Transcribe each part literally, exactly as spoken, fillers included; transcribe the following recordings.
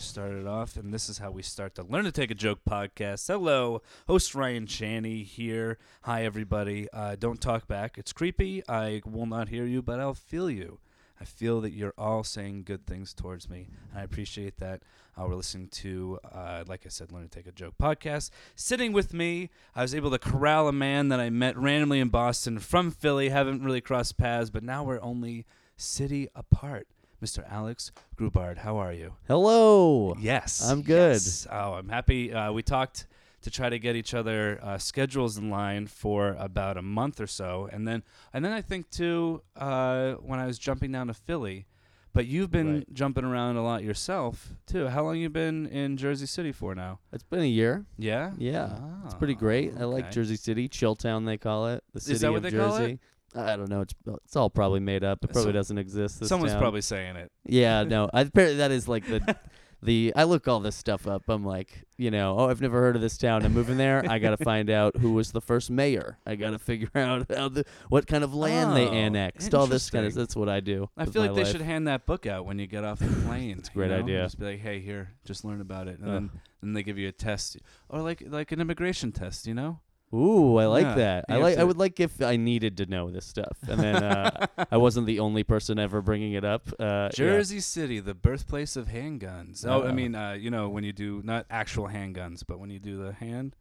Started off, and this is how we start the Learn to Take a Joke podcast. Hello, host Ryan Chaney here. Hi, everybody. Uh, don't talk back. It's creepy. I will not hear you, but I'll feel you. I feel that you're all saying good things towards me, and I appreciate that. Uh, we're listening to, uh, like I said, Learn to Take a Joke podcast. Sitting with me, I was able to corral a man that I met randomly in Boston from Philly. Haven't really crossed paths, but now we're only city apart. Mister Alex Grubard, how are you? Hello. Yes. I'm good. Yes. Oh, I'm happy. Uh, we talked to try to get each other uh, schedules in line for about a month or so. And then and then I think, too, uh, when I was jumping down to Philly, but you've been right. jumping around a lot yourself, too. How long you been in Jersey City for now? It's been a year. Yeah? Yeah. Oh, it's pretty great. Okay. I like Jersey City. Chill Town, they call it. The city Is that what of they Jersey. Call it? I don't know. It's, it's all probably made up. It probably so, doesn't exist. This someone's town. Probably saying it. Yeah, no. I, that is like the, the. I look all this stuff up. I'm like, you know, oh, I've never heard of this town. I'm moving there. I got to find out who was the first mayor. I got to figure out how the, what kind of land oh, they annexed. All this kind of. That's what I do. I feel like they life. should hand that book out when you get off the plane. It's a great you know? idea. Just be like, hey, here, just learn about it, and uh. then then they give you a test, or like like an immigration test, you know. Ooh, I like yeah, that. I like. I would like if I needed to know this stuff, and then uh, I wasn't the only person ever bringing it up. Uh, Jersey yeah. City, the birthplace of handguns. Oh, oh I mean, uh, you know, when you do not actual handguns, but when you do the hand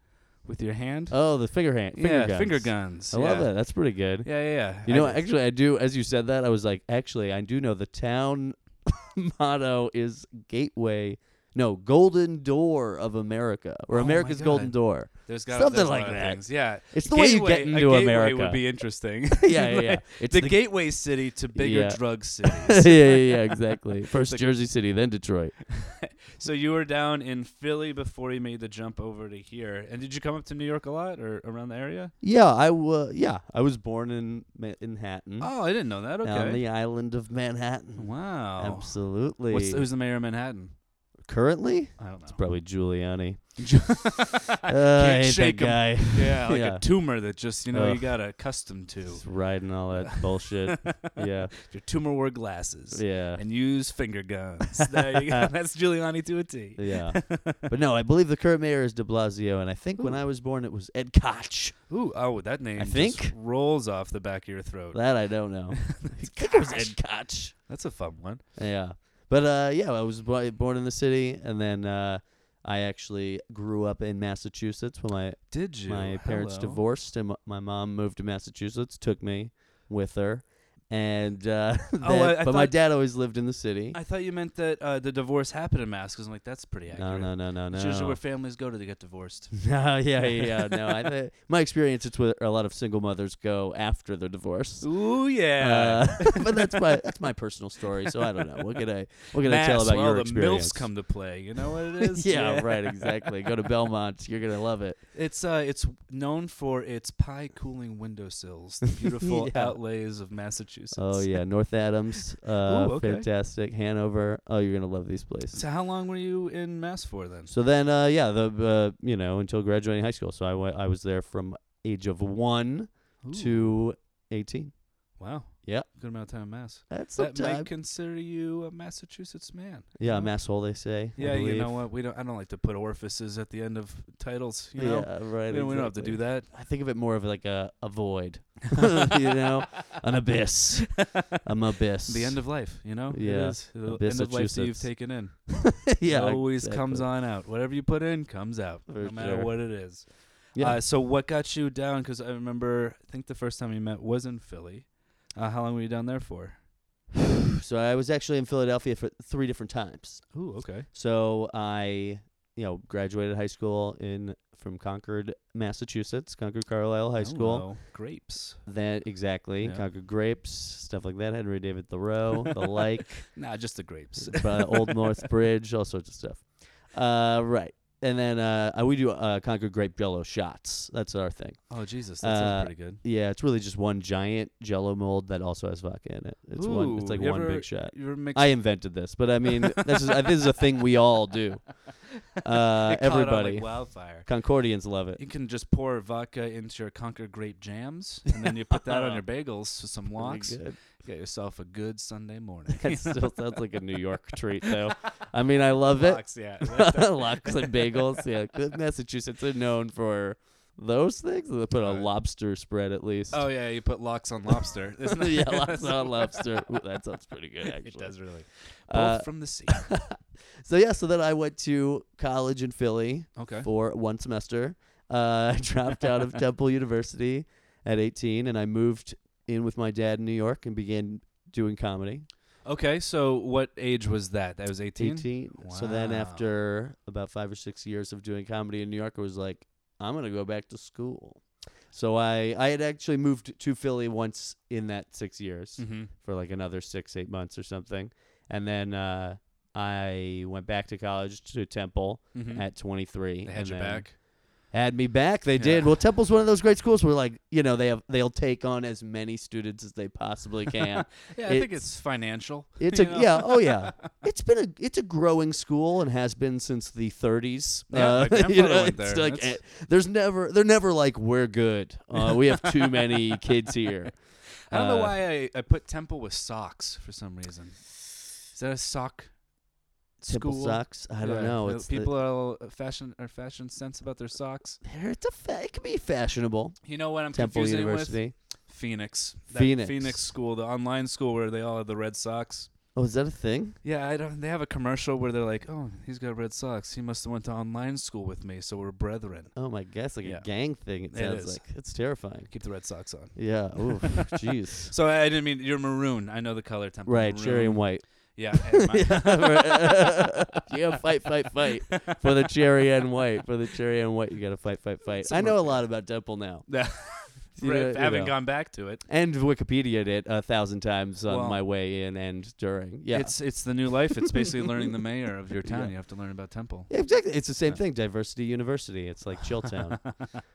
with your hand. Oh, the finger hand. Finger yeah, guns. finger guns. I yeah. love that. That's pretty good. Yeah, yeah, yeah. You I know, actually, I do. As you said that, I was like, actually, I do know the town motto is Gateway. No, Golden Door of America, or oh America's Golden Door. There's got something like that. Things. Yeah, it's the gateway, way you get into a America. Would be interesting. yeah, yeah, yeah. It's the, the gateway city to bigger yeah. drug cities. yeah, yeah, yeah, exactly. First the Jersey City, then Detroit. So you were down in Philly before you made the jump over to here, and did you come up to New York a lot or around the area? Yeah, I was. Yeah, I was born in Ma- Manhattan. Oh, I didn't know that. Okay, on the island of Manhattan. Wow, absolutely. What's, who's the mayor of Manhattan? Currently? I don't know. It's probably Giuliani. uh, Can't shake him. Guy. Yeah, like yeah. a tumor that just, you know, Ugh. you got accustomed to. Just riding all that bullshit. Yeah. If your tumor wore glasses. Yeah. And use finger guns. There you go. That's Giuliani to a T. Yeah. But no, I believe the current mayor is De Blasio, and I think Ooh. when I was born it was Ed Koch. Ooh, oh, that name I think? just rolls off the back of your throat. That I don't know. I think it was Ed Koch. That's a fun one. Yeah. But, uh, yeah, I was b- born in the city, and then uh, I actually grew up in Massachusetts when my Did you? my parents Hello. divorced, and m- my mom moved to Massachusetts, took me with her. And uh, oh, that, I, I but my dad always lived in the city. I thought you meant that uh, the divorce happened in Mass, because I'm like, that's pretty accurate. No, no, no, no, no. It's usually where families go to get divorced. No, yeah, yeah, no. I th- my experience, it's where a lot of single mothers go after their divorce. Ooh, yeah. Uh, but that's my that's my personal story, so I don't know. What can I what can Mass, I tell about well, your experience? The MILFs come to play. You know what it is? yeah, yeah, right. Exactly. Go to Belmont. You're gonna love it. It's uh, it's known for its pie cooling windowsills, the beautiful yeah. outlays of Massachusetts. Oh, yeah. North Adams. Uh, Ooh, okay. Fantastic. Hanover. Oh, you're going to love these places. So how long were you in Mass for then? So then, uh, yeah, the uh, you know, until graduating high school. So I, w- I was there from age of one Ooh. to eighteen. Wow. Yeah. Good amount of time in Mass. That's that might consider you a Massachusetts man. Yeah, know? a Masshole, they say. Yeah, you know what? We don't. I don't like to put orifices at the end of titles. You know? Yeah, right. We don't, exactly. we don't have to do that. I think of it more of like a, a void, you know, an abyss. An abyss. The end of life, you know? Yeah. It is. The end of life that you've taken in. yeah. It always exactly. comes on out. Whatever you put in comes out, For no matter sure. what it is. Yeah. Uh, so what got you down? Because I remember, I think the first time we met was in Philly. Uh, how long were you down there for? So I was actually in Philadelphia for three different times. Ooh, okay. So I, you know, graduated high school in from Concord, Massachusetts, Concord Carlisle High oh, School. Wow. Grapes. That exactly. Yeah. Concord grapes, stuff like that. Henry David Thoreau, the like. Nah, just the grapes. Old North Bridge, all sorts of stuff. Uh, right. Uh, And then uh, we do uh, Concord grape Jello shots. That's our thing. Oh Jesus, that uh, sounds pretty good. Yeah, it's really just one giant Jello mold that also has vodka in it. It's Ooh, one. It's like one ever, big shot. I invented this, but I mean, this is uh, this is a thing we all do. Uh, it everybody, like wildfire. Concordians love it. You can just pour vodka into your Concord grape jams, and then you put that on your bagels with some lox. Get yourself a good Sunday morning. That still sounds like a New York treat, though. I mean, I love Locks, it. Yeah. Lox and bagels. Yeah, Massachusetts are known for those things. They put a lobster spread at least. Oh yeah, you put lox on lobster. Isn't that yeah, lox on lobster. Ooh, that sounds pretty good, actually. It does really. Both uh, from the sea. So yeah, so then I went to college in Philly. Okay. For one semester. Uh, I dropped out of Temple University at eighteen, and I moved in with my dad in New York and began doing comedy. Okay, so what age was that? That was eighteen? eighteen. Wow. So then after about five or six years of doing comedy in New York, I was like, I'm going to go back to school. So I, I had actually moved to Philly once in that six years mm-hmm. for like another six, eight months or something. And then uh, I went back to college to Temple mm-hmm. at twenty-three. They had you back? Had me back. They yeah. did. Well, Temple's one of those great schools where, like, you know, they have, they'll take on as many students as they possibly can. yeah, it's, I think it's financial. It's a, know? yeah, oh yeah. It's been a it's a growing school and has been since the thirties. Yeah, uh, my you know, went there. It's like, That's... there's never they're never like we're good. Uh, we have too many kids here. I don't uh, know why I, I put Temple with socks for some reason. Is that a sock? Temple school socks. I yeah. don't know. It's People the, are all fashion or fashion sense about their socks. It's a fa- it can be fashionable. You know what I'm Temple confusing University. With? Phoenix. That Phoenix. Phoenix school, the online school where they all have the red socks. Oh, is that a thing? Yeah, I don't. They have a commercial where they're like, "Oh, he's got red socks. He must have went to online school with me, so we're brethren." Oh my God, it's like yeah. a gang thing. It, it sounds is. like it's terrifying. Keep the red socks on. Yeah. Ooh, jeez. So I didn't mean you're maroon. I know the color Temple. Right, maroon. Cherry and white. Yeah, yeah, fight, fight, fight for the cherry and white. For the cherry and white, you gotta fight, fight, fight. Some I know a lot about Temple now. Yeah, right, I haven't know. gone back to it. And Wikipedia'd it a thousand times on well, my way in and during. Yeah, it's it's the new life. It's basically learning the mayor of your town. Yeah. You have to learn about Temple. Yeah, exactly. It's the same yeah. thing. Diversity University. It's like Chilltown.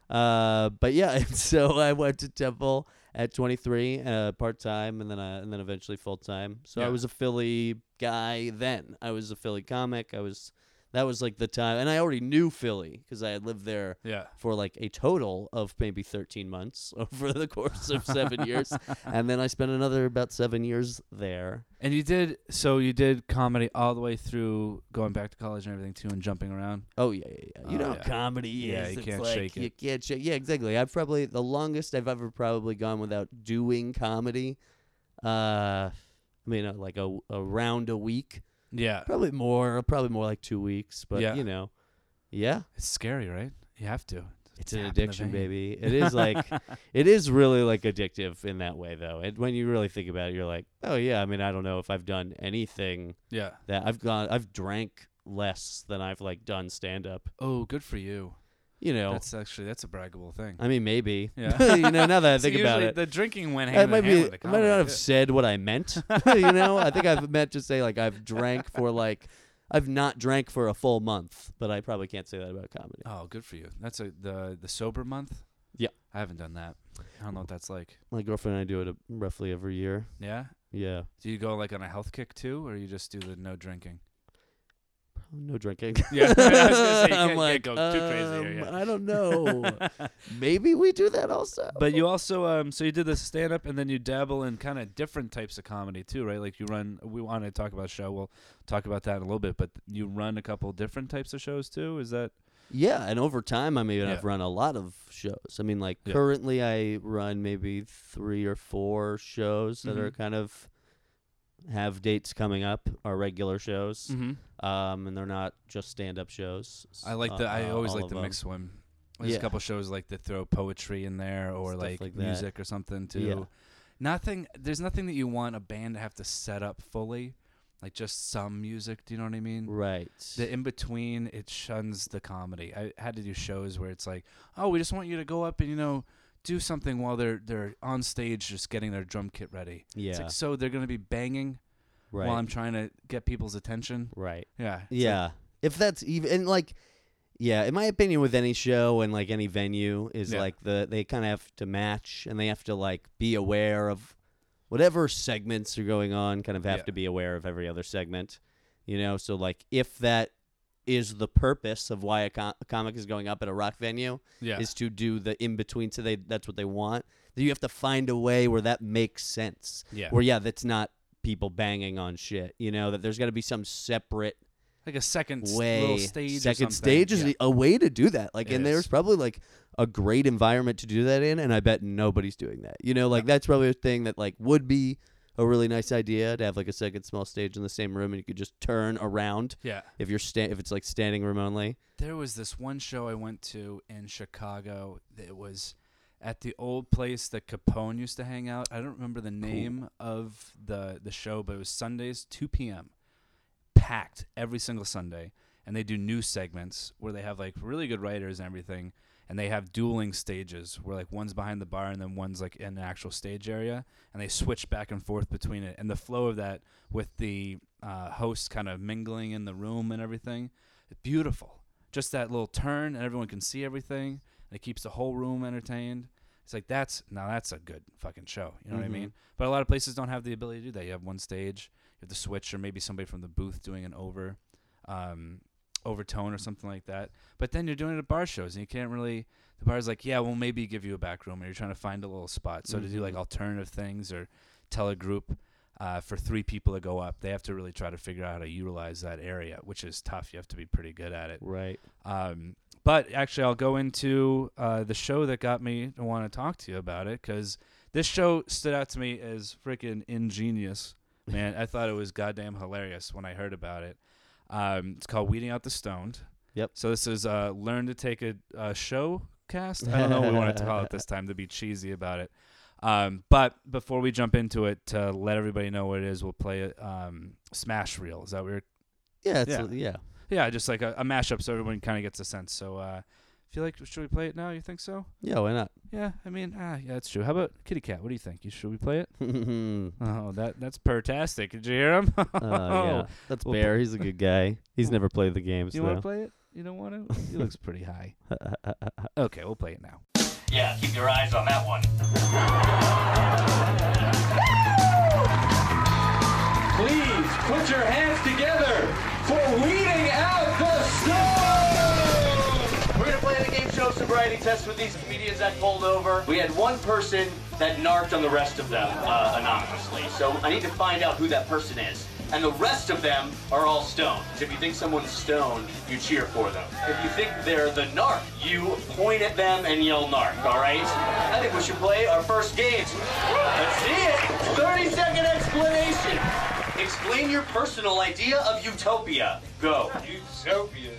uh, but yeah, and so I went to Temple at twenty-three, uh, part-time, and then uh, and then eventually full-time. So yeah. I was a Philly guy then. I was a Philly comic. I was That was like the time. And I already knew Philly because I had lived there yeah. for like a total of maybe thirteen months over the course of seven years. And then I spent another about seven years there. And you did, so you did comedy all the way through going back to college and everything too and jumping around? Oh, yeah, yeah, yeah. You oh, know how yeah. comedy is. Yeah, you it's can't like shake it. You can't shake Yeah, exactly. I've probably, the longest I've ever probably gone without doing comedy, uh, I mean, uh, like a, a round a week. Yeah. Probably more, probably more like two weeks, but yeah. you know. Yeah. It's scary, right? You have to. It's, it's an addiction, baby. It is like, it is really like addictive in that way, though. And when you really think about it, you're like, oh yeah, I mean, I don't know if I've done anything. Yeah. That I've gone, I've drank less than I've like done stand up. Oh, good for you. You know, that's actually that's a braggable thing. I mean, maybe. Yeah. you know, now that I think so about it, the drinking went hand I in hand. Be, with the comedy. I might not have said what I meant. you know, I think I've meant to say like I've drank for like I've not drank for a full month, but I probably can't say that about comedy. Oh, good for you. That's a the the sober month. Yeah, I haven't done that. I don't know what that's like. My girlfriend and I do it a, roughly every year. Yeah. Yeah. Do you go like on a health kick too, or you just do the no drinking? No drinking. Yeah, I was gonna say, I'm like, go um, too crazy here, yeah. I don't know. Maybe we do that also. But you also, um, so you did the stand-up, and then you dabble in kind of different types of comedy too, right? Like you run. We want to talk about a show. We'll talk about that in a little bit. But you run a couple different types of shows too. Is that? Yeah, and over time, I mean, yeah. I've run a lot of shows. I mean, like yeah. currently, I run maybe three or four shows mm-hmm. that are kind of. Have dates coming up, our regular shows, mm-hmm. um, and they're not just stand-up shows. I like the. Uh, I always like the mixed one. There's yeah. a couple shows like that throw poetry in there or like, like music or something too. Yeah. Nothing. There's nothing that you want a band to have to set up fully, like just some music. Do you know what I mean? Right. The in between it shuns the comedy. I had to do shows where it's like, oh, we just want you to go up and you know. Do something while they're they're on stage just getting their drum kit ready. Yeah. It's like, so they're going to be banging right. while I'm trying to get people's attention. Right. Yeah. Yeah. Like, if that's even... And, like, yeah, in my opinion, with any show and like any venue is yeah. like the they kind of have to match, and they have to like be aware of whatever segments are going on. Kind of have yeah. to be aware of every other segment, you know. So like if that is the purpose of why a, com- a comic is going up at a rock venue yeah. is to do the in between. So they that's what they want. You have to find a way where that makes sense. Yeah. Where yeah, that's not people banging on shit. You know, that there's got to be some separate. Like a second way, little stage second or stage is yeah. a way to do that. Like, it and is. There's probably like a great environment to do that in, and I bet nobody's doing that. You know, like yeah. that's probably a thing that like would be a really nice idea to have like a second small stage in the same room, and you could just turn around. Yeah, if you're sta- if it's like standing room only. There was this one show I went to in Chicago. It was at the old place that Capone used to hang out. I don't remember the name cool. of the the show, but it was Sundays, two p.m. packed every single Sunday, and they do new segments where they have like really good writers and everything, and they have dueling stages where like one's behind the bar and then one's like in an actual stage area, and they switch back and forth between it, and the flow of that with the uh, host kind of mingling in the room and everything, it's beautiful. Just that little turn, and everyone can see everything, and it keeps the whole room entertained. It's like that's now that's a good fucking show, you know mm-hmm. what I mean? But a lot of places don't have the ability to do that. You have one stage. The switch, or maybe somebody from the booth doing an over, um, overtone or something like that. But then you're doing it at bar shows, and you can't really. The bar's like, yeah, we'll maybe give you a back room, or you're trying to find a little spot. So mm-hmm. to do like alternative things, or tell a group uh, for three people to go up, they have to really try to figure out how to utilize that area, which is tough. You have to be pretty good at it, right? Um, but actually, I'll go into uh, the show that got me to want to talk to you about it, because this show stood out to me as freaking ingenious. Man, I thought it was goddamn hilarious when I heard about it. Um, it's called Weeding Out the Stoned. Yep. So this is uh, Learn to Take a, a Show Cast. I don't know what we wanted to call it this time to be cheesy about it. Um, but before we jump into it, to let everybody know what it is, we'll play a um, Smash Reel. Is that weird? Yeah. It's yeah. A, yeah. Yeah, just like a, a mashup so everyone kind of gets a sense. So uh, feel like, should we play it now? You think so? Yeah, why not? Yeah, I mean, ah, yeah, that's true. How about Kitty Cat? What do you think? You, should we play it? oh, that that's pertastic. Did you hear him? Oh, yeah. That's well, Bear. He's a good guy. He's never played the games. You want to play it? You don't want to? He looks pretty high. Okay, we'll play it now. Yeah, keep your eyes on that one. Please put your hands together for Weeding Out the Snow! Sobriety test with these comedians that pulled over. We had one person that narked on the rest of them uh, anonymously, so I need to find out who that person is. And the rest of them are all stoned. If you think someone's stoned, you cheer for them. If you think they're the narc, you point at them and yell narc, all right? I think we should play our first game. Let's see it. thirty second explanation. Explain your personal idea of utopia. Go. Utopia.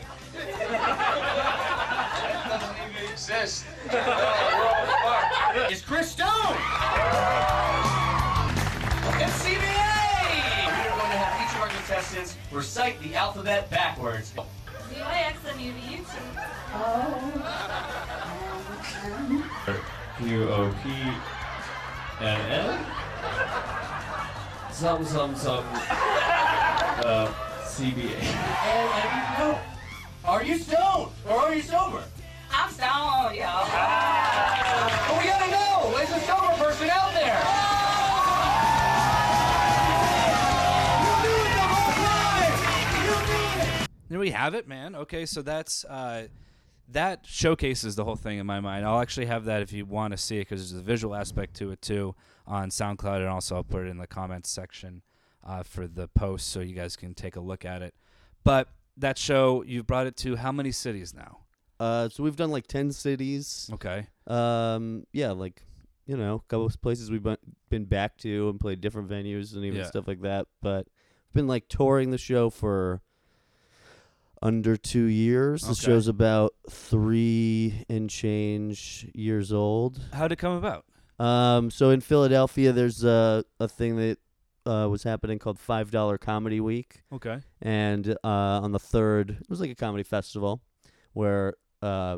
Exist. We're all fucked. It's Chris Stone! It's C B A! We're going to have each of our contestants recite the alphabet backwards. C Y X and U V U T. O. U O P N N. Some, some, some. Uh, C B A. And, and, no. Are you stoned? Or are you sober? I'm stoned, y'all. Ah. But we gotta know, there's a sober person out there. You knew it the whole time. You knew it. There we have it, man. Okay, so that's uh, that showcases the whole thing in my mind. I'll actually have that if you want to see it, because there's a visual aspect to it too on SoundCloud, and also I'll put it in the comments section uh, for the post, so you guys can take a look at it. But that show, you've brought it to how many cities now? Uh, so we've done like ten cities. Okay. Um, yeah, like, you know, a couple of places we've been back to and played different venues and even yeah. stuff like that. But I've been like touring the show for under two years. Okay. The show's about three and change years old. How'd it come about? Um, so in Philadelphia, there's a a thing that uh, was happening called five dollar Comedy Week. Okay. And uh, on the third, it was like a comedy festival where Uh,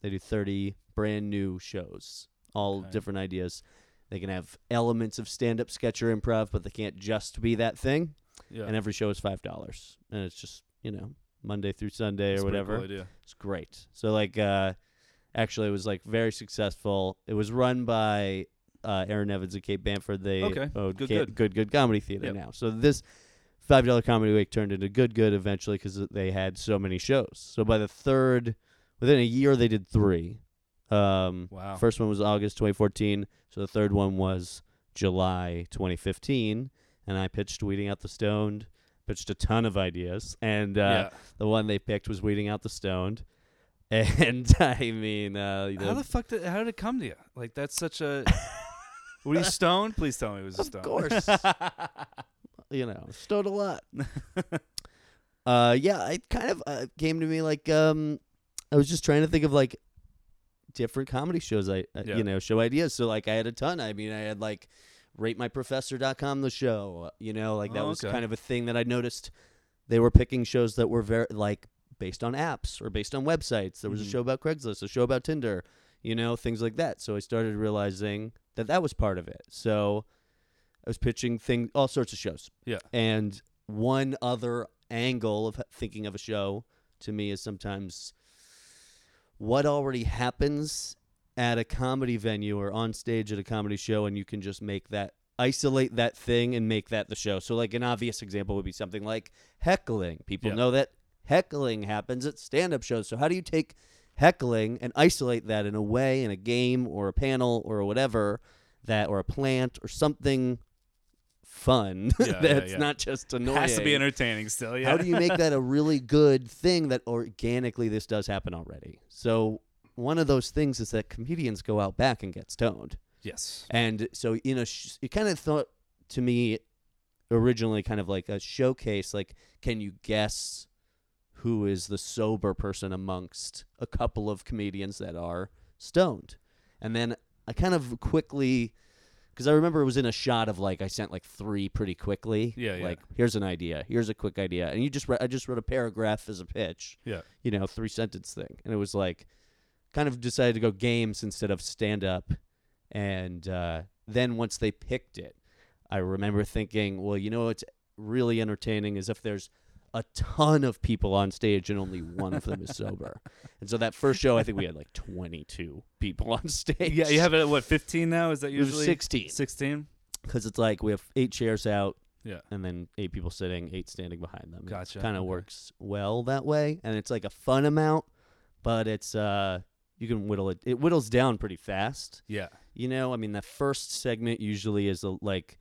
they do thirty brand new shows, all okay. different ideas. They can have elements of stand-up, sketch, or improv, but they can't just be that thing. Yeah. And every show is five dollars. And it's just, you know, Monday through Sunday That's or whatever. Cool idea. It's great. So like, uh, actually, it was like very successful. It was run by uh, Aaron Evans and Kate Bamford. They okay. owned good, Kate, good. good Good Comedy Theater yep. now. So this five dollar comedy week turned into Good Good eventually because they had so many shows. So by the third, within a year, they did three. Um, wow. First one was August twenty fourteen. So the third one was July twenty fifteen. And I pitched Weeding Out the Stoned, pitched a ton of ideas. And uh, yeah. the one they picked was Weeding Out the Stoned. And I mean, uh, how the fuck did how did it come to you? Like that's such a. Were you stoned? Please tell me it was a stoned. Of course. You know, stoned a lot. uh, yeah, it kind of uh, came to me like um, I was just trying to think of like different comedy shows. I uh, yeah. you know show ideas. So like I had a ton. I mean, I had like Rate My Professor dot com the show. You know, like that oh, was okay. kind of a thing that I noticed. They were picking shows that were very like. based on apps or based on websites. There was mm-hmm. a show about Craigslist, a show about Tinder, you know, things like that. So I started realizing that that was part of it. So I was pitching things, all sorts of shows. Yeah. And one other angle of thinking of a show to me is sometimes what already happens at a comedy venue or on stage at a comedy show, and you can just make that, isolate that thing and make that the show. So like an obvious example would be something like heckling. People yeah. know that heckling happens at stand-up shows. So how do you take heckling and isolate that in a way, in a game or a panel or whatever, that or a plant or something fun yeah, that's yeah, yeah. not just annoying. It has to be entertaining still, yeah. How do you make that a really good thing that organically this does happen already? So one of those things is that comedians go out back and get stoned. Yes. And so, you know, it kind of thought to me originally kind of like a showcase, like can you guess who is the sober person amongst a couple of comedians that are stoned. And then I kind of quickly, because I remember it was in a shot of like, I sent like three pretty quickly. Yeah, yeah. Like, here's an idea. Here's a quick idea. And you just re- I just wrote a paragraph as a pitch. Yeah. You know, three sentence thing. And it was like, kind of decided to go games instead of stand up. And uh, then once they picked it, I remember thinking, well, you know, what's really entertaining is if there's a ton of people on stage and only one of them is sober. And so that first show, I think we had like twenty-two people on stage. Yeah, you have it at what, fifteen now? Is that usually? sixteen. sixteen? Because it's like we have eight chairs out yeah, and then eight people sitting, eight standing behind them. Gotcha. It kind of okay. works well that way. And it's like a fun amount, but it's, uh, you can whittle it. It whittles down pretty fast. Yeah. You know, I mean, the first segment usually is a, like,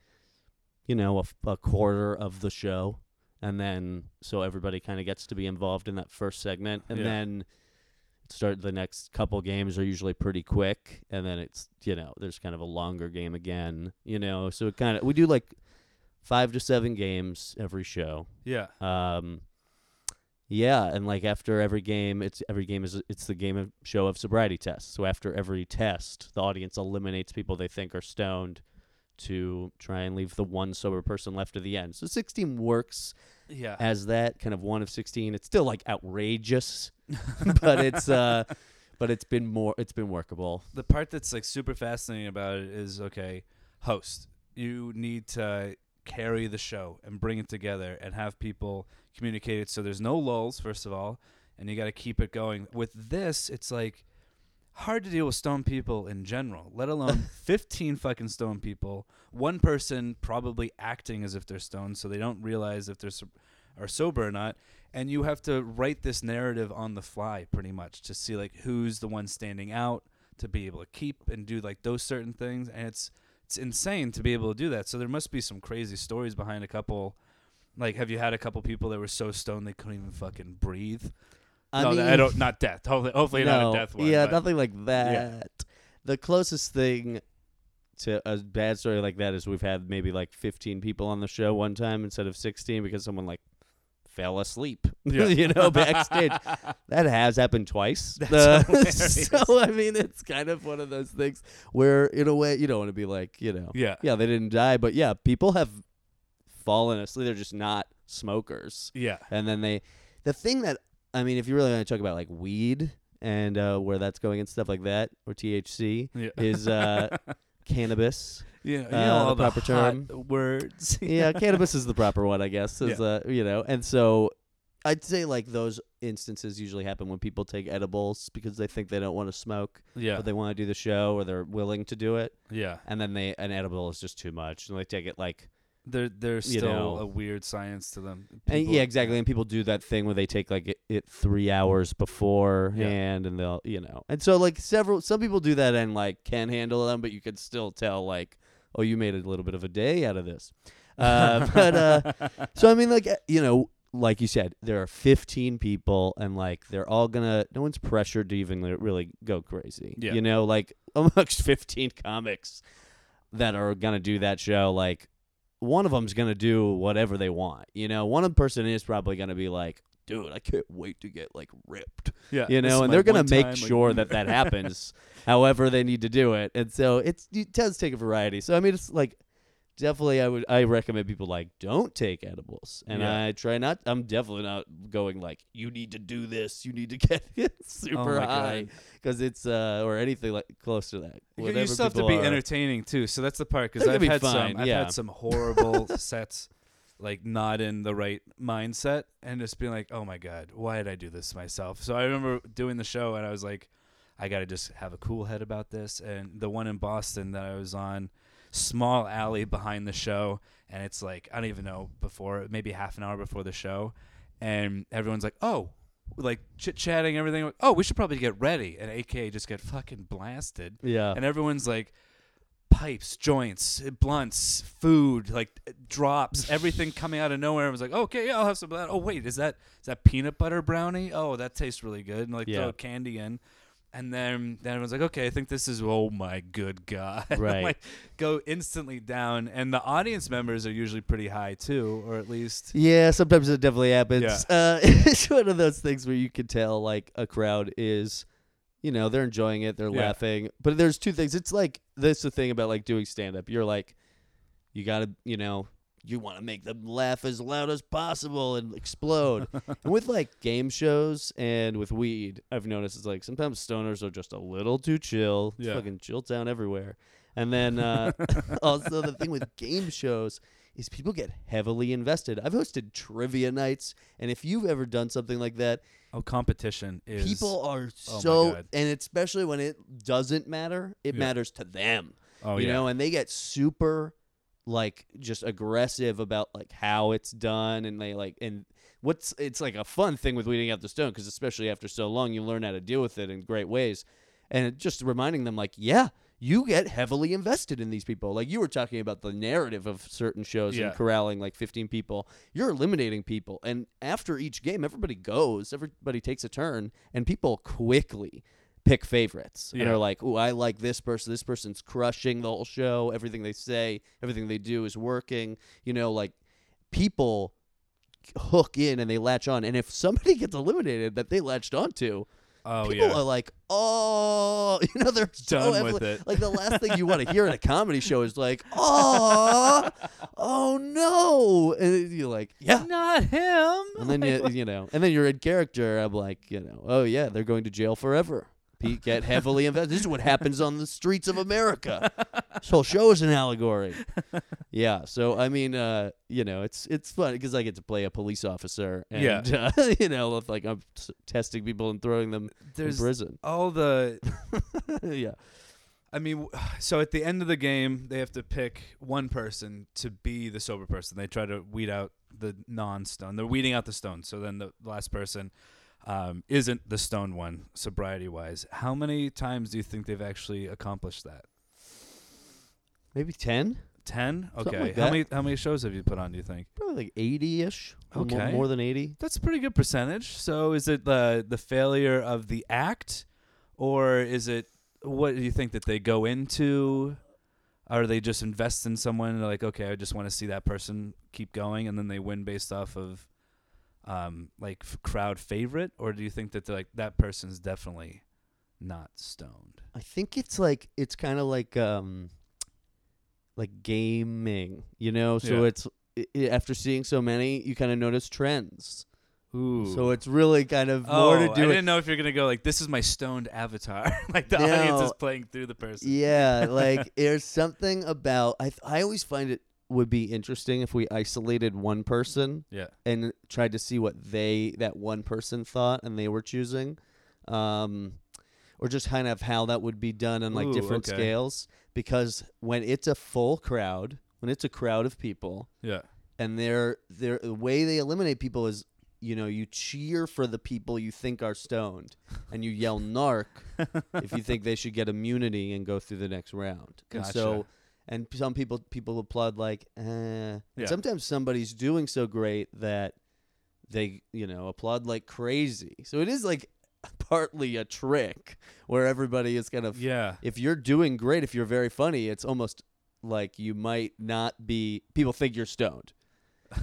you know, a, a quarter of the show. And then, so everybody kind of gets to be involved in that first segment. And yeah. then start the next couple games are usually pretty quick. And then it's, you know, there's kind of a longer game again, you know. So it kind of, we do like five to seven games every show. Yeah. Um. Yeah. And like after every game, it's every game is, it's the game of show of sobriety tests. So after every test, the audience eliminates people they think are stoned to try and leave the one sober person left at the end. So sixteen works yeah. as that, kind of one of sixteen. It's still like outrageous, but it's uh, but it's been more it's been workable. The part that's like super fascinating about it is, okay, host, you need to carry the show and bring it together and have people communicate it so there's no lulls, first of all, and you got to keep it going. With this, it's like hard to deal with stoned people in general, let alone fifteen fucking stoned people. One person probably acting as if they're stoned, so they don't realize if they're so- are sober or not. And you have to write this narrative on the fly, pretty much, to see like who's the one standing out, to be able to keep and do like those certain things. And it's it's insane to be able to do that. So there must be some crazy stories behind a couple. Like, have you had a couple people that were so stoned they couldn't even fucking breathe? I no, mean, I don't. Not death. Hopefully, hopefully no, not a death one. Yeah, but nothing like that. Yeah. The closest thing to a bad story like that is we've had maybe like fifteen people on the show one time instead of sixteen because someone like fell asleep, yeah. you know, backstage. That has happened twice. That's uh, so I mean, it's kind of one of those things where, in a way, you don't want to be like, you know, yeah, yeah, they didn't die, but yeah, people have fallen asleep. They're just not smokers. Yeah, and then they, the thing that. I mean, if you really want to talk about like weed and uh, where that's going and stuff like that, or T H C, yeah. is uh, cannabis. Yeah, you know, uh, all the proper the term. Words. yeah, cannabis is the proper one, I guess. Is, yeah. uh, you know, and so I'd say like those instances usually happen when people take edibles because they think they don't want to smoke, yeah, but they want to do the show or they're willing to do it, yeah, and then they an edible is just too much and they take it like there there's still know. a weird science to them. People, and yeah, exactly, and people do that thing where they take like it, it three hours beforehand, yeah, and they'll you know, and so like several some people do that and like can handle them, but you can still tell like, oh, you made a little bit of a day out of this, uh, but uh, so I mean like you know. Like you said, there are fifteen people, and like they're all gonna. No one's pressured to even really go crazy. Yeah. You know, like amongst fifteen comics that are gonna do that show, like one of them's gonna do whatever they want. You know, one person is probably gonna be like, "Dude, I can't wait to get like ripped." Yeah. You know, and they're gonna make sure that that happens, however they need to do it. And so it's it does take a variety. So I mean, it's like. Definitely, I would. I recommend people like don't take edibles, and yeah. I try not. I'm definitely not going like you need to do this. You need to get super oh high because it's uh, or anything like close to that. Whatever you still have to be are. entertaining too. So that's the part because I've had fine. some. I've yeah. had some horrible sets, like not in the right mindset, and just being like, oh my god, why did I do this to myself? So I remember doing the show, and I was like, I gotta just have a cool head about this. And the one in Boston that I was on. Small alley behind the show, and it's like I don't even know before maybe half an hour before the show, and everyone's like, oh, like chit-chatting everything, like, oh, we should probably get ready, and A K A just get fucking blasted, yeah, and everyone's like pipes, joints, blunts, food, like drops, everything coming out of nowhere. I was like, okay, yeah, I'll have some of that. Oh wait, is that is that peanut butter brownie? Oh, that tastes really good. And like yeah. throw candy in. And then, then everyone's like, okay, I think this is, oh, my good God. Right. Like, go instantly down. And the audience members are usually pretty high, too, or at least. Yeah, sometimes it definitely happens. Yeah. Uh, it's one of those things where you can tell, like, a crowd is, you know, they're enjoying it. They're yeah. laughing. But there's two things. It's like, that's the thing about, like, doing stand-up. You're like, you got to, you know, you want to make them laugh as loud as possible and explode. And with, like, game shows and with weed, I've noticed it's, like, sometimes stoners are just a little too chill. Yeah. Fucking chill down everywhere. And then uh, also the thing with game shows is people get heavily invested. I've hosted trivia nights, and if you've ever done something like that. Oh, competition is. People are oh so, and especially when it doesn't matter, it yeah. matters to them. Oh, you yeah. know, and they get super like just aggressive about like how it's done, and they like and what's it's like a fun thing with Weeding Out the Stoned because especially after so long you learn how to deal with it in great ways, and it just reminding them like yeah you get heavily invested in these people, like you were talking about the narrative of certain shows yeah. and corralling like fifteen people, you're eliminating people, and after each game everybody goes, everybody takes a turn, and people quickly pick favorites yeah. and are like, ooh, I like this person. This person's crushing the whole show. Everything they say, everything they do is working. You know, like people hook in and they latch on. And if somebody gets eliminated that they latched onto, oh, people yeah. are like, oh, you know, they're so done with it. Like the last thing you want to hear in a comedy show is like, oh, oh no, and you're like, yeah, not him. And then you, you know, and then you're in character. I'm like, you know, oh yeah, they're going to jail forever. Pete get heavily invested. This is what happens on the streets of America. This whole show is an allegory. Yeah, so I mean, uh, you know, it's it's fun because I get to play a police officer, and yeah. uh, you know, like I'm testing people and throwing them There's in prison. All the yeah, I mean, so at the end of the game, they have to pick one person to be the sober person. They try to weed out the non-stone. They're weeding out the stone. So then the last person. Um, isn't the stone one, sobriety-wise. How many times do you think they've actually accomplished that? Maybe ten? Ten? Okay. Like how many How many shows have you put on, do you think? Probably like eighty-ish. Okay. More, more than eighty. That's a pretty good percentage. So is it the, the failure of the act, or is it what do you think that they go into? Are they just invest in someone and they're like, okay, I just want to see that person keep going, and then they win based off of... Um, like f- crowd favorite, or do you think that like that person's definitely not stoned? I think it's like it's kind of like um, like gaming, you know. So yeah. it's it, after seeing so many, you kind of notice trends. Ooh. So it's really kind of oh, more to do. I with didn't know if you're gonna go like this is my stoned avatar, like the no, audience is playing through the person. Yeah, like there's something about I th- I always find it would be interesting if we isolated one person, yeah, and tried to see what they, that one person thought and they were choosing, um, or just kind of how that would be done on like Ooh, different okay. scales. Because when it's a full crowd, when it's a crowd of people, yeah, and they're they're the way they eliminate people is, you know, you cheer for the people you think are stoned and you yell narc if you think they should get immunity and go through the next round. Gotcha. And so, and some people people applaud like, eh. And yeah. sometimes somebody's doing so great that they, you know, applaud like crazy. So it is like partly a trick where everybody is kind of, yeah. if you're doing great, if you're very funny, it's almost like you might not be, people think you're stoned.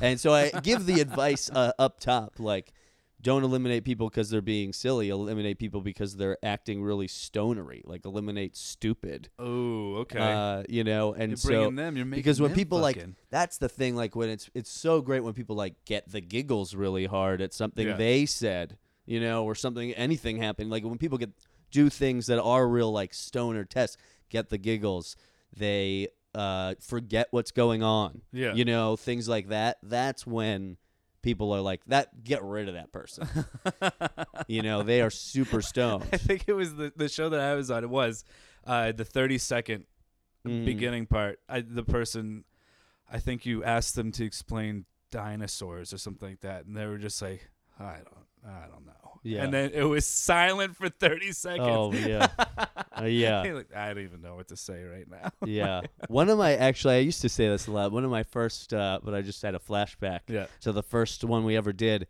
And so I give the advice uh, up top, like, don't eliminate people because they're being silly. Eliminate people because they're acting really stonery. Like, eliminate stupid. Oh, okay. Uh, you know, and you're so them, you're because when people fucking. like, that's the thing. Like when it's it's so great when people like get the giggles really hard at something yeah. they said, you know, or something. Anything happened. Like when people get do things that are real like stoner tests, get the giggles. They. Uh, forget what's going on. Yeah. You know, things like that. That's when people are like, that, get rid of that person. You know, they are super stoned. I think it was the, the show that I was on. It was uh, the thirty second mm. beginning part. I, the person, I think you asked them to explain dinosaurs or something like that. And they were just like, I don't, I don't know. Yeah. And then it was silent for thirty seconds. Oh, yeah. Uh, yeah. Like, I don't even know what to say right now. Yeah. One of my, actually, I used to say this a lot. One of my first, uh, but I just had a flashback. Yeah. So the first one we ever did,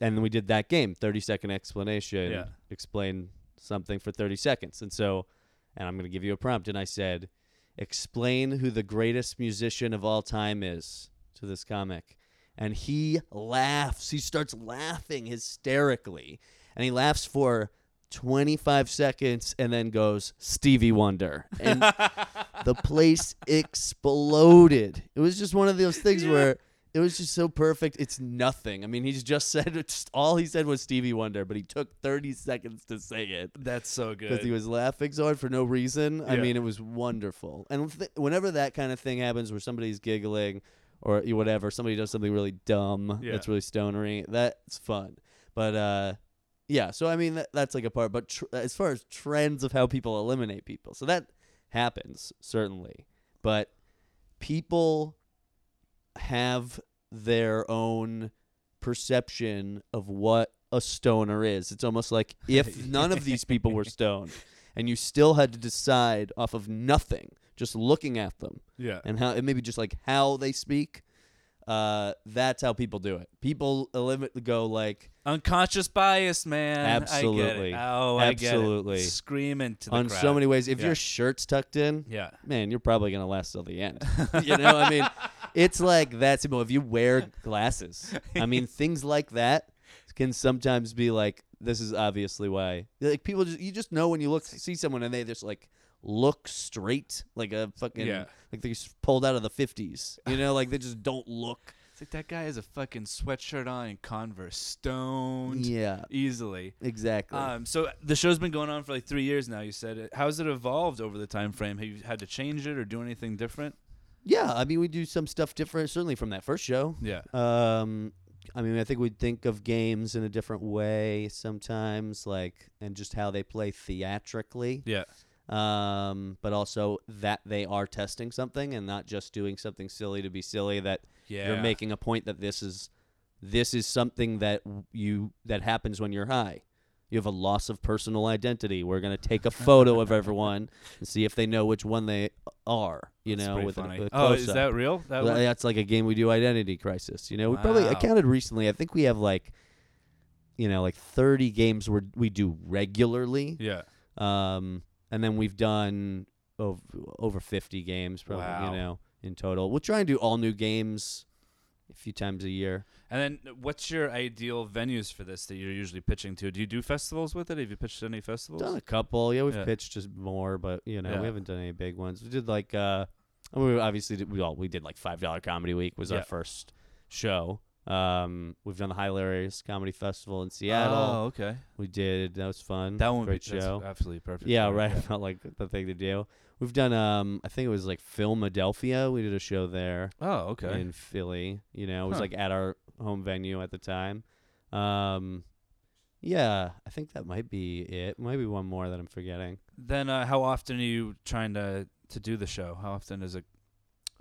and we did that game, thirty second explanation. Yeah. Explain something for thirty seconds. And so, and I'm going to give you a prompt. And I said, explain who the greatest musician of all time is to this comic. And he laughs. He starts laughing hysterically. And he laughs for twenty-five seconds and then goes, Stevie Wonder. And the place exploded. It was just one of those things yeah. where it was just so perfect. It's nothing. I mean, he's just said, it's, all he said was Stevie Wonder, but he took thirty seconds to say it. That's so good. Because he was laughing so hard for no reason. Yeah. I mean, it was wonderful. And th- whenever that kind of thing happens where somebody's giggling, or whatever, somebody does something really dumb. Yeah. That's really stonery. That's fun. But, uh, yeah, so, I mean, that, that's like a part. But tr- as far as trends of how people eliminate people, so that happens, certainly. But people have their own perception of what a stoner is. It's almost like if none of these people were stoned and you still had to decide off of nothing, just looking at them, yeah, and how, and maybe just like how they speak, uh, that's how people do it. People eliminate, go like unconscious bias, man. Absolutely, I get it. oh, absolutely, I get it. Screaming to the on crowd. So many ways. If yeah. your shirt's tucked in, yeah, man, you're probably gonna last till the end. You know, I mean, it's like that simple. If you wear glasses, I mean, things like that can sometimes be like, this is obviously why. Like people, just, you just know when you look see someone and they just like. Look straight, like a fucking yeah. like they pulled out of the fifties. You know, like they just don't look. It's like that guy has a fucking sweatshirt on and Converse, stoned. Yeah, easily. Exactly. Um, so the show's been going on for like three years now. You said it. How's it evolved over the time frame? Have you had to change it or do anything different? Yeah, I mean we do some stuff different, certainly from that first show. Yeah. Um, I mean I think we'd think of games in a different way sometimes, like and just how they play theatrically. Yeah. Um, but also that they are testing something and not just doing something silly to be silly, that yeah. you're making a point that this is, this is something that you, that happens when you're high. You have a loss of personal identity. We're going to take a photo of everyone and see if they know which one they are, you that's know, with funny. A, a oh, is that real? That well, that's like a game we do, Identity Crisis. You know, wow. we probably, I counted recently, I think we have like, you know, like thirty games where we do regularly. Yeah. Um, And then we've done ov- over fifty games, probably, wow. you know, in total. We'll try and do all new games a few times a year. And then what's your ideal venues for this that you're usually pitching to? Do you do festivals with it? Have you pitched any festivals? Done a couple. Yeah, we've yeah. pitched just more, but, you know, yeah. we haven't done any big ones. We did like, uh, we obviously, did, we all we did like five dollar Comedy Week was yeah. our first show. Um, we've done the Hilarious Comedy Festival in Seattle. Oh, okay. We did. That was fun. That one great be, show. Absolutely perfect. Yeah, show. Right. Yeah. About like the thing to do. We've done. Um, I think it was like Filmadelphia. We did a show there. Oh, okay. In Philly, you know, it was huh. like at our home venue at the time. Um, yeah, I think that might be it. Might be one more that I'm forgetting. Then, uh, how often are you trying to to do the show? How often is it?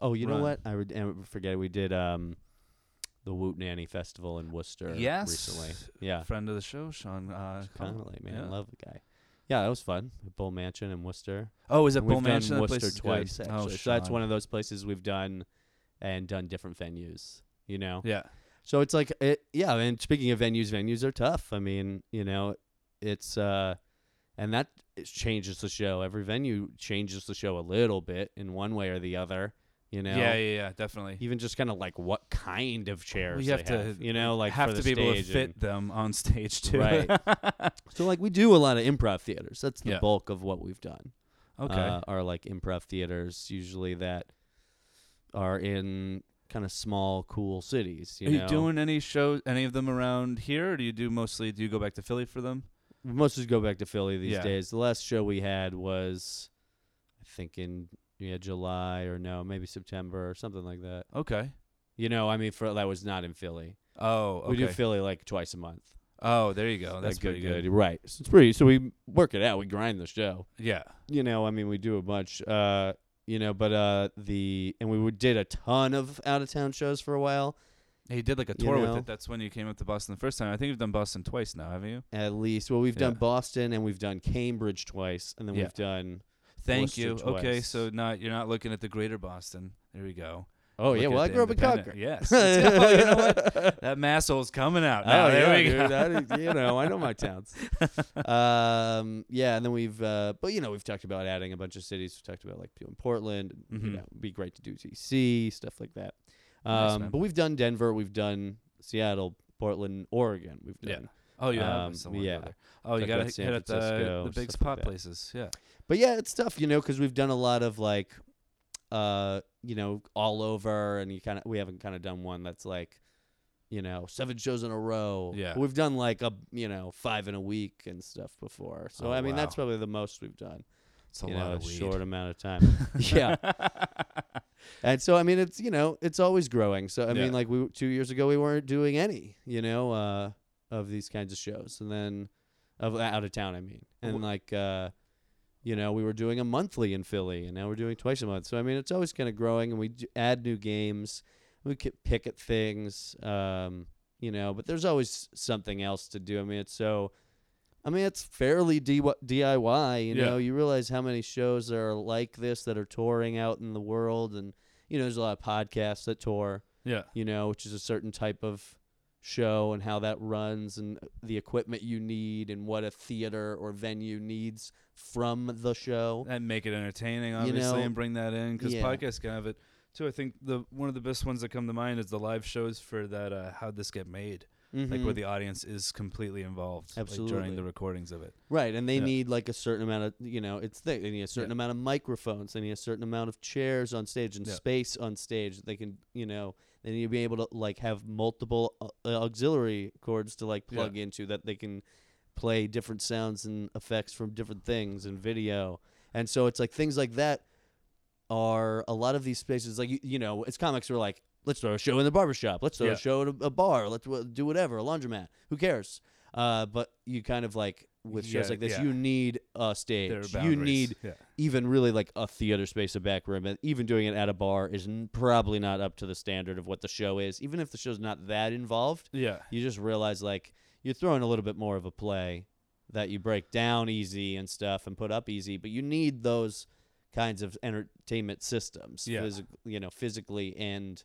Oh, you run? know what? I would re- forget. We did. Um, The Whoop Nanny Festival in Worcester yes. recently. Yeah. Friend of the show, Sean uh, Connolly, man. Yeah. Love the guy. Yeah, that was fun. Bull Mansion in Worcester. Oh, is it Bull Mansion? We've done Worcester twice, actually. Oh, so that's one of those places we've done and done different venues, you know? Yeah. So it's like, it, yeah, and speaking of venues, venues are tough. I mean, you know, it's, uh, and that changes the show. Every venue changes the show a little bit in one way or the other. You know, yeah, yeah, yeah, definitely. Even just kind of like what kind of chairs well, you have they to, have, you know, like have for the to be able to fit them on stage too. Right. So like we do a lot of improv theaters. That's the yeah. bulk of what we've done. Okay, uh, are like improv theaters usually that are in kind of small, cool cities. You are know? you doing any shows? Any of them around here? Or do you do mostly? Do you go back to Philly for them? We mostly go back to Philly these yeah. days. The last show we had was, I think in. Yeah, July or no, maybe September or something like that. Okay. You know, I mean, for that was not in Philly. Oh, okay. We do Philly like twice a month. Oh, there you go. That's like, pretty good, good. Right. So it's pretty. So we work it out. We grind the show. Yeah. You know, I mean, we do a bunch. Uh, you know, but uh, the and we did a ton of out of town shows for a while. He did like a tour you know? with it. That's when you came up to Boston the first time. I think you've done Boston twice now, haven't you? At least. Well, we've yeah. done Boston and we've done Cambridge twice, and then yeah. we've done. Thank Worcester you. Twice. Okay, so not you're not looking at the greater Boston. There we go. Oh, Look yeah. Well, I grew up in Concord. Yes. Oh, you know what? That masshole's coming out. Now. Oh, there yeah, we go. Dude, I, you know, I know my towns. um, yeah, and then we've, uh, but, you know, we've talked about adding a bunch of cities. We've talked about, like, doing Portland. Mm-hmm. You know, it'd be great to do D C, stuff like that. Um, nice, but we've done Denver. We've done Seattle, Portland, Oregon. We've done. Yeah. Oh, yeah. Um, yeah. Oh, you got to hit up the, the big spot like places. Yeah. But, yeah, it's tough, you know, because we've done a lot of, like, uh, you know, all over. And you kind of we haven't kind of done one that's, like, you know, seven shows in a row. Yeah. But we've done, like, a you know, five in a week and stuff before. So, oh, I mean, wow. that's probably the most we've done. It's a you lot know, of a weed. short amount of time. yeah. And so, I mean, it's, you know, it's always growing. So, I yeah. mean, like, we two years ago, we weren't doing any, you know, uh. of these kinds of shows, and then of out of town, I mean, and like, uh, you know, we were doing a monthly in Philly, and now we're doing twice a month. So I mean, it's always kind of growing, and we d- add new games, we c- pick at things, um, you know. But there's always something else to do. I mean, it's so, I mean, it's fairly D- DIY. You yeah. know, you realize how many shows are like this that are touring out in the world, and you know, there's a lot of podcasts that tour. Yeah, you know, which is a certain type of show and how that runs and the equipment you need and what a theater or venue needs from the show and make it entertaining, obviously, you know, and bring that in because yeah. podcasts can have it too. I think the one of the best ones that come to mind is the live shows for that uh, How Did This Get Made, mm-hmm. like where the audience is completely involved absolutely like, during the recordings of it, right? And they yeah. need like a certain amount of you know it's they, they need a certain yeah. amount of microphones, they need a certain amount of chairs on stage and yeah. space on stage that they can you know. They need to be able to, like, have multiple uh, auxiliary cords to, like, plug yeah. into that they can play different sounds and effects from different things and video. And so it's, like, things like that are a lot of these spaces. Like, you, you know, as comics, who are like, let's throw a show in the barbershop. Let's throw yeah. a show at a, a bar. Let's w- do whatever, a laundromat. Who cares? Uh, but you kind of, like, with shows yeah, like this, yeah. you need a stage. You need yeah. even really like a theater space, a back room. And even doing it at a bar is n- probably not up to the standard of what the show is. Even if the show's not that involved, yeah. you just realize like you're throwing a little bit more of a play that you break down easy and stuff and put up easy. But you need those kinds of entertainment systems, yeah. phys- you know, physically and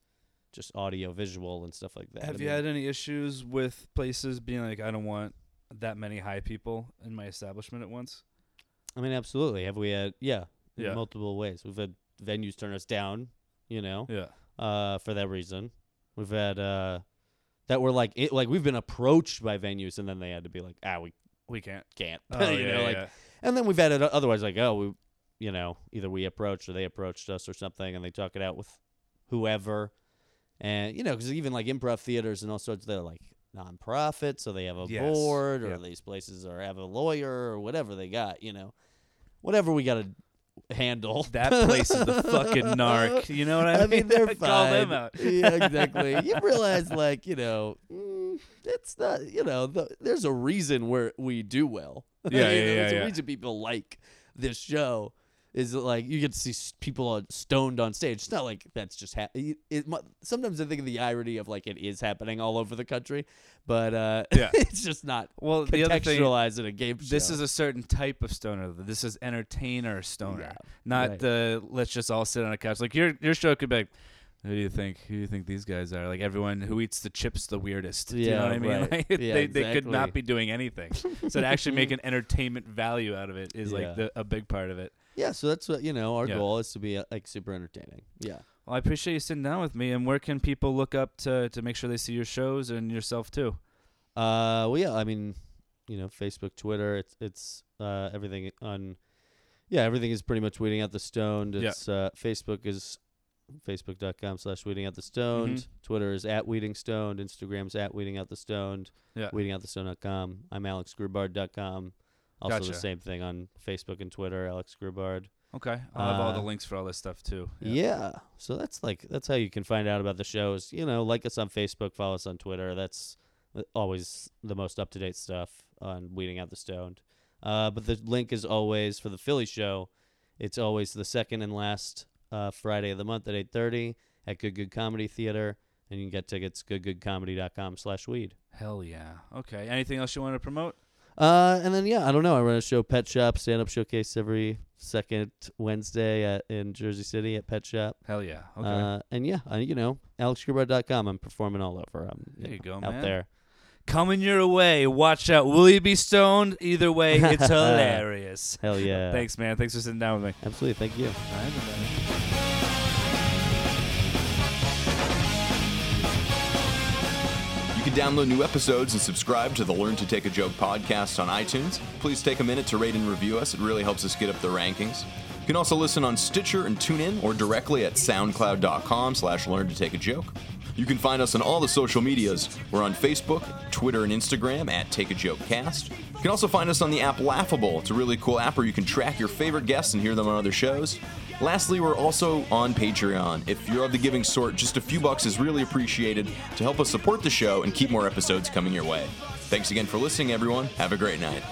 just audio, visual, and stuff like that. Have I mean, you had any issues with places being like, I don't want that many high people in my establishment at once? I mean, absolutely. Have we had, yeah, yeah. in multiple ways. We've had venues turn us down, you know, yeah. uh, for that reason. We've had uh, that we're like, it, like we've been approached by venues and then they had to be like, ah, we we can't, can't, oh, you yeah, know, yeah. like, and then we've had it otherwise like, oh, we, you know, either we approached or they approached us or something, and they talk it out with whoever. And, you know, because even like improv theaters and all sorts, they're like nonprofit, so they have a yes. board, or yep. these places or have a lawyer or whatever they got, you know, whatever we got to handle. That place is the fucking narc. You know what I, I mean? mean? They're fine. Call them out. Yeah, exactly. You realize, like, you know, it's not, you know, the, there's a reason where we do well. Yeah, yeah, yeah. There's yeah, a yeah. reason people like this show. Is like you get to see people stoned on stage. It's not like that's just happening. Sometimes I think of the irony of like it is happening all over the country, but uh, yeah. it's just not well, contextualized in a game show. This is a certain type of stoner. This is entertainer stoner, yeah, not right. the let's just all sit on a couch. Like your your show could be like, who do you think? Who do you think these guys are? Like everyone who eats the chips the weirdest. Do yeah, you know what I mean? Right. Like, yeah, they, exactly. they could not be doing anything. So to actually make an entertainment value out of it is yeah. like the, a big part of it. Yeah, so that's what, you know, our yeah. goal is to be, uh, like, super entertaining. Yeah. Well, I appreciate you sitting down with me. And where can people look up to to make sure they see your shows and yourself, too? Uh, well, yeah, I mean, you know, Facebook, Twitter, it's it's uh, everything on, yeah, everything is pretty much Weeding Out the Stoned. It's yeah. uh, Facebook is facebook.com slash Weeding Out the Stoned. Mm-hmm. Twitter is at Weeding Stoned. Instagram's at Weeding Out the Stoned. Yeah. Weeding Out the Stoned dot com. I'm Alex Grubard dot com. Also gotcha. The same thing on Facebook and Twitter, Alex Grubard. Okay. I'll have uh, all the links for all this stuff, too. Yeah. yeah. So that's like that's how you can find out about the shows. You know, like us on Facebook, follow us on Twitter. That's always the most up-to-date stuff on Weeding Out the Stoned. Uh, but the link is always for the Philly show. It's always the second and last uh, Friday of the month at eight thirty at Good Good Comedy Theater. And you can get tickets goodgoodcomedy.com slash weed. Hell yeah. Okay. Anything else you want to promote? Uh, and then, yeah, I don't know. I run a show, Pet Shop, stand-up showcase every second Wednesday at, in Jersey City at Pet Shop. Hell yeah. Okay. Uh, and, yeah, I, you know, alex grubard dot com. I'm performing all over. I'm, there you, you know, go, out man. There. Coming your way. Watch out. Will you be stoned? Either way, it's hilarious. Hell yeah. Thanks, man. Thanks for sitting down with me. Absolutely. Thank you. Bye, everybody. You can download new episodes and subscribe to the Learn to Take a Joke podcast on iTunes. Please take a minute to rate and review us. It really helps us get up the rankings. You can also listen on Stitcher and TuneIn or directly at soundcloud.com slash learn to take a joke. You can find us on all the social medias. We're on Facebook, Twitter, and Instagram at Take a Joke Cast. You can also find us on the app Laughable. It's a really cool app where you can track your favorite guests and hear them on other shows. Lastly, we're also on Patreon. If you're of the giving sort, just a few bucks is really appreciated to help us support the show and keep more episodes coming your way. Thanks again for listening, everyone. Have a great night.